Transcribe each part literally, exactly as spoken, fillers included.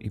i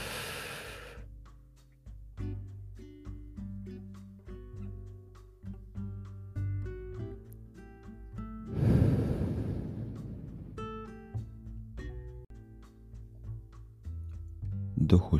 Duchu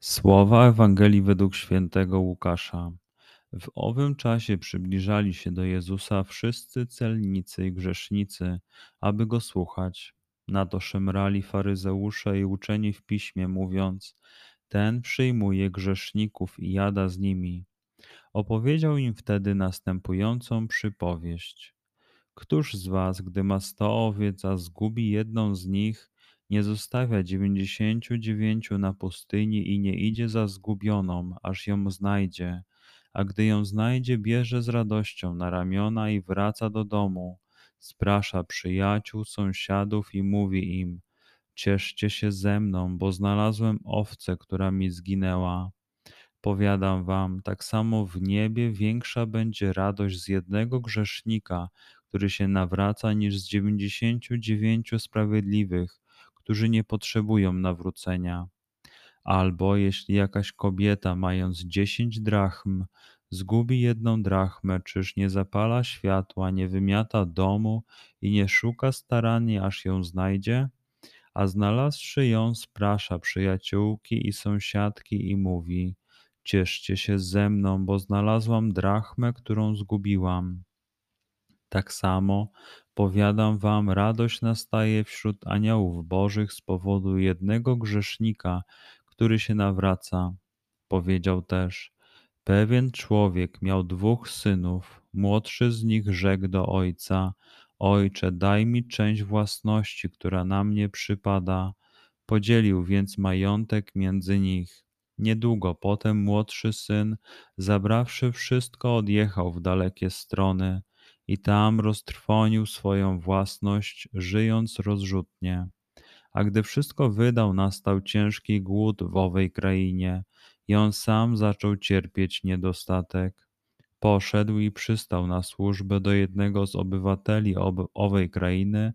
Słowa Ewangelii według świętego Łukasza. W owym czasie przybliżali się do Jezusa wszyscy celnicy i grzesznicy, aby Go słuchać. Na to szemrali faryzeusze i uczeni w piśmie, mówiąc: ten przyjmuje grzeszników i jada z nimi. Opowiedział im wtedy następującą przypowieść. Któż z was, gdy ma sto owiec, a zgubi jedną z nich, nie zostawia dziewięćdziesięciu dziewięciu na pustyni i nie idzie za zgubioną, aż ją znajdzie, a gdy ją znajdzie, bierze z radością na ramiona i wraca do domu, sprasza przyjaciół, sąsiadów i mówi im: cieszcie się ze mną, bo znalazłem owcę, która mi zginęła. Powiadam wam, tak samo w niebie większa będzie radość z jednego grzesznika, który się nawraca, niż z dziewięćdziesięciu dziewięciu sprawiedliwych, którzy nie potrzebują nawrócenia. Albo jeśli jakaś kobieta, mając dziesięć drachm, zgubi jedną drachmę, czyż nie zapala światła, nie wymiata domu i nie szuka starannie, aż ją znajdzie? A znalazłszy ją, sprasza przyjaciółki i sąsiadki i mówi: cieszcie się ze mną, bo znalazłam drachmę, którą zgubiłam. Tak samo, powiadam wam, radość nastaje wśród aniołów bożych z powodu jednego grzesznika, który się nawraca. Powiedział też: pewien człowiek miał dwóch synów. Młodszy z nich rzekł do ojca: ojcze, daj mi część własności, która na mnie przypada. Podzielił więc majątek między nich. Niedługo potem młodszy syn, zabrawszy wszystko, odjechał w dalekie strony i tam roztrwonił swoją własność, żyjąc rozrzutnie. A gdy wszystko wydał, nastał ciężki głód w owej krainie i on sam zaczął cierpieć niedostatek. Poszedł i przystał na służbę do jednego z obywateli ob- owej krainy,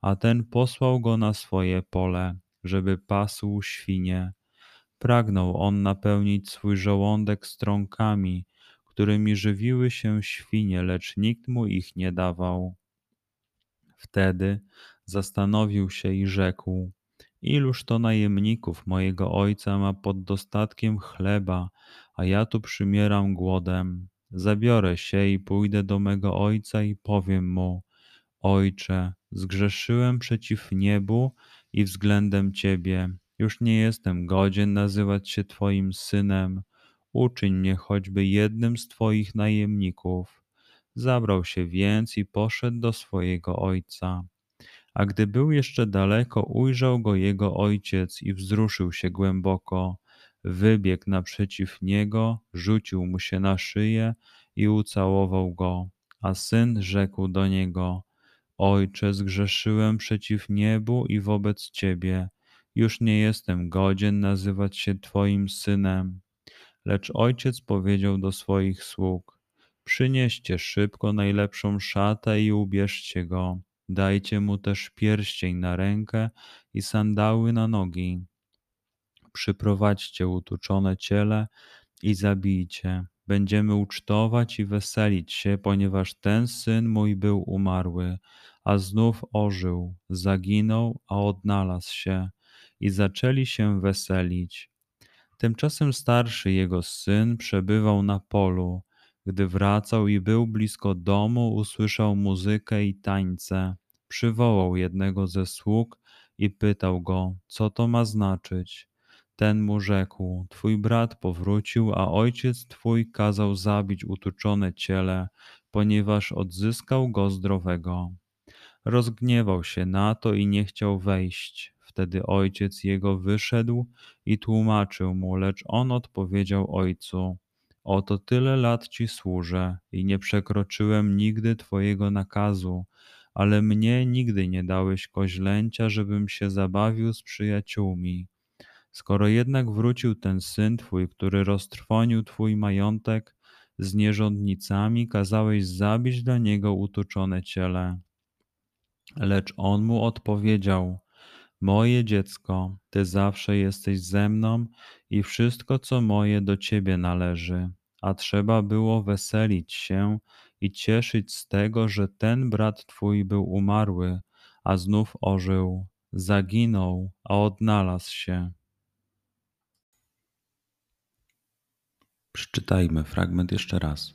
a ten posłał go na swoje pole, żeby pasł świnie. Pragnął on napełnić swój żołądek strąkami, którymi żywiły się świnie, lecz nikt mu ich nie dawał. Wtedy zastanowił się i rzekł: iluż to najemników mojego ojca ma pod dostatkiem chleba, a ja tu przymieram głodem. Zabiorę się i pójdę do mego ojca i powiem mu: ojcze, zgrzeszyłem przeciw niebu i względem ciebie. Już nie jestem godzien nazywać się twoim synem. Uczyń mnie choćby jednym z twoich najemników. Zabrał się więc i poszedł do swojego ojca. A gdy był jeszcze daleko, ujrzał go jego ojciec i wzruszył się głęboko. Wybiegł naprzeciw niego, rzucił mu się na szyję i ucałował go. A syn rzekł do niego: ojcze, zgrzeszyłem przeciw niebu i wobec ciebie. Już nie jestem godzien nazywać się twoim synem. Lecz ojciec powiedział do swoich sług: przynieście szybko najlepszą szatę i ubierzcie go. Dajcie mu też pierścień na rękę i sandały na nogi. Przyprowadźcie utuczone cielę i zabijcie. Będziemy ucztować i weselić się, ponieważ ten syn mój był umarły, a znów ożył, zaginął, a odnalazł się. I zaczęli się weselić. Tymczasem starszy jego syn przebywał na polu. Gdy wracał i był blisko domu, usłyszał muzykę i tańce. Przywołał jednego ze sług i pytał go, co to ma znaczyć. Ten mu rzekł, twój brat powrócił, a ojciec twój kazał zabić utuczone cielę, ponieważ odzyskał go zdrowego. Rozgniewał się na to i nie chciał wejść. Wtedy ojciec jego wyszedł i tłumaczył mu, lecz on odpowiedział ojcu, oto tyle lat ci służę i nie przekroczyłem nigdy twojego nakazu, ale mnie nigdy nie dałeś koźlęcia, żebym się zabawił z przyjaciółmi. Skoro jednak wrócił ten syn twój, który roztrwonił twój majątek z nierządnicami, kazałeś zabić dla niego utuczone cielę. Lecz on mu odpowiedział, moje dziecko, ty zawsze jesteś ze mną i wszystko, co moje, do ciebie należy. A trzeba było weselić się i cieszyć z tego, że ten brat twój był umarły, a znów ożył, zaginął, a odnalazł się. Przeczytajmy fragment jeszcze raz.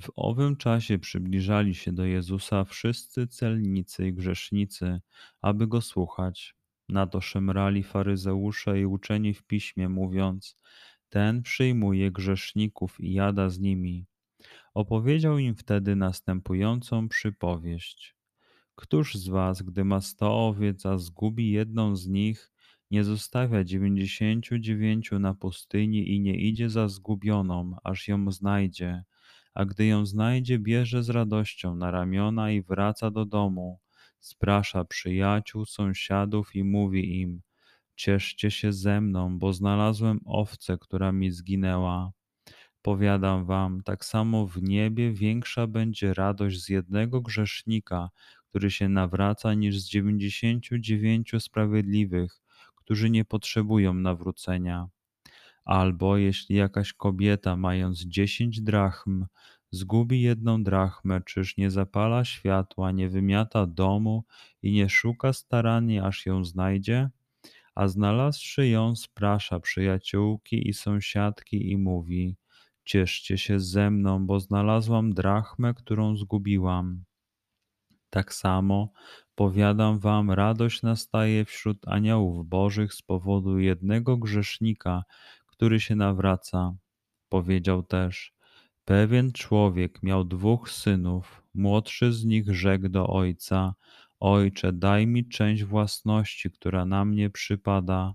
W owym czasie przybliżali się do Jezusa wszyscy celnicy i grzesznicy, aby go słuchać. Na to szemrali faryzeusze i uczeni w piśmie, mówiąc, ten przyjmuje grzeszników i jada z nimi. Opowiedział im wtedy następującą przypowieść. Któż z was, gdy ma sto owiec, a zgubi jedną z nich, nie zostawia dziewięćdziesięciu dziewięciu na pustyni i nie idzie za zgubioną, aż ją znajdzie, a gdy ją znajdzie, bierze z radością na ramiona i wraca do domu. Sprasza przyjaciół, sąsiadów i mówi im, cieszcie się ze mną, bo znalazłem owcę, która mi zginęła. Powiadam wam, tak samo w niebie większa będzie radość z jednego grzesznika, który się nawraca, niż z dziewięćdziesięciu dziewięciu sprawiedliwych, którzy nie potrzebują nawrócenia. Albo jeśli jakaś kobieta, mając dziesięć drachm, zgubi jedną drachmę, czyż nie zapala światła, nie wymiata domu i nie szuka starannie, aż ją znajdzie? A znalazłszy ją, sprasza przyjaciółki i sąsiadki i mówi, cieszcie się ze mną, bo znalazłam drachmę, którą zgubiłam. Tak samo, powiadam wam, radość nastaje wśród aniołów bożych z powodu jednego grzesznika, który się nawraca. Powiedział też, pewien człowiek miał dwóch synów, młodszy z nich rzekł do ojca, ojcze, daj mi część własności, która na mnie przypada.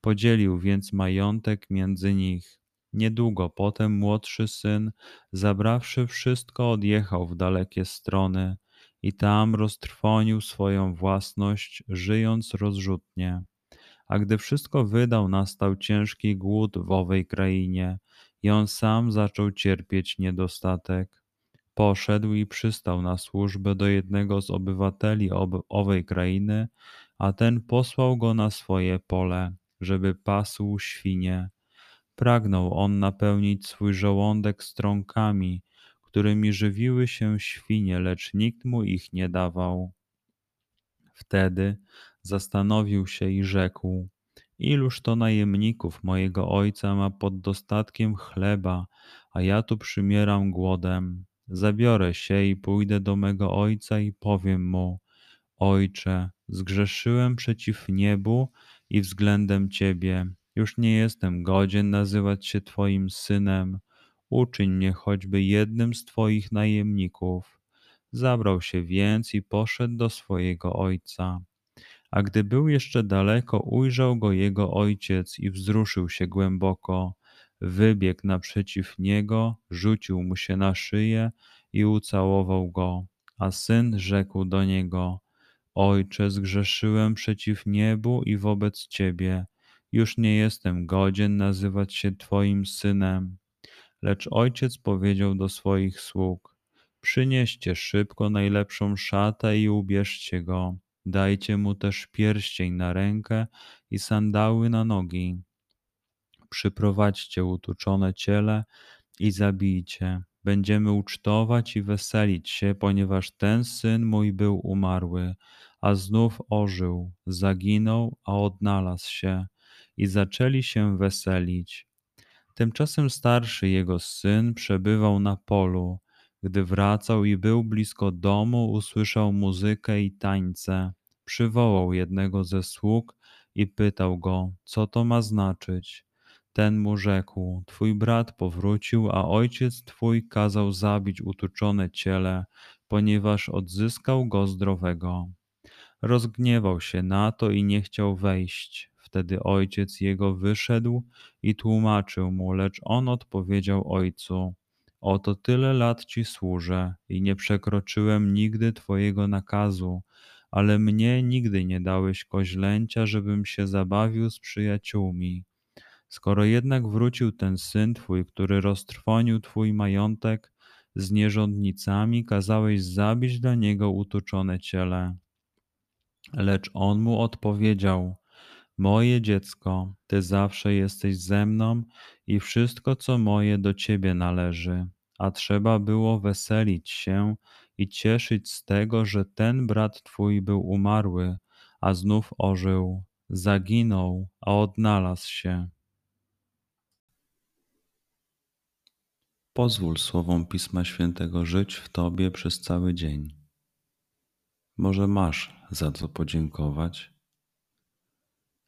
Podzielił więc majątek między nich. Niedługo potem młodszy syn, zabrawszy wszystko, odjechał w dalekie strony i tam roztrwonił swoją własność, żyjąc rozrzutnie. A gdy wszystko wydał, nastał ciężki głód w owej krainie i on sam zaczął cierpieć niedostatek. Poszedł i przystał na służbę do jednego z obywateli ob- owej krainy, a ten posłał go na swoje pole, żeby pasł świnie. Pragnął on napełnić swój żołądek strąkami, którymi żywiły się świnie, lecz nikt mu ich nie dawał. Wtedy zastanowił się i rzekł, iluż to najemników mojego ojca ma pod dostatkiem chleba, a ja tu przymieram głodem. Zabiorę się i pójdę do mego ojca i powiem mu, ojcze, zgrzeszyłem przeciw niebu i względem ciebie. Już nie jestem godzien nazywać się twoim synem. Uczyń mnie choćby jednym z twoich najemników. Zabrał się więc i poszedł do swojego ojca. A gdy był jeszcze daleko, ujrzał go jego ojciec i wzruszył się głęboko. wybiegł naprzeciw niego, rzucił mu się na szyję i ucałował go. A syn rzekł do niego: Ojcze, zgrzeszyłem przeciw niebu i wobec Ciebie. Już nie jestem godzien nazywać się Twoim synem. Lecz ojciec powiedział do swoich sług: Przynieście szybko najlepszą szatę i ubierzcie go. Dajcie mu też pierścień na rękę i sandały na nogi. Przyprowadźcie utuczone cielę i zabijcie. Będziemy ucztować i weselić się, ponieważ ten syn mój był umarły, a znów ożył, zaginął, a odnalazł się. I zaczęli się weselić. Tymczasem starszy jego syn przebywał na polu. Gdy wracał i był blisko domu, usłyszał muzykę i tańce. Przywołał jednego ze sług i pytał go, co to ma znaczyć. Ten mu rzekł: Twój brat powrócił, a ojciec twój kazał zabić utuczone cielę, ponieważ odzyskał go zdrowego. Rozgniewał się na to i nie chciał wejść. Wtedy ojciec jego wyszedł i tłumaczył mu, lecz on odpowiedział ojcu: Oto tyle lat ci służę i nie przekroczyłem nigdy twojego nakazu, ale mnie nigdy nie dałeś koźlęcia, żebym się zabawił z przyjaciółmi. Skoro jednak wrócił ten syn twój, który roztrwonił twój majątek z nierządnicami, kazałeś zabić dla niego utuczone cielę. Lecz on mu odpowiedział: Moje dziecko, ty zawsze jesteś ze mną i wszystko, co moje, do ciebie należy. A trzeba było weselić się i cieszyć z tego, że ten brat twój był umarły, a znów ożył, zaginął, a odnalazł się. Pozwól słowom Pisma Świętego żyć w tobie przez cały dzień. Może masz za co podziękować,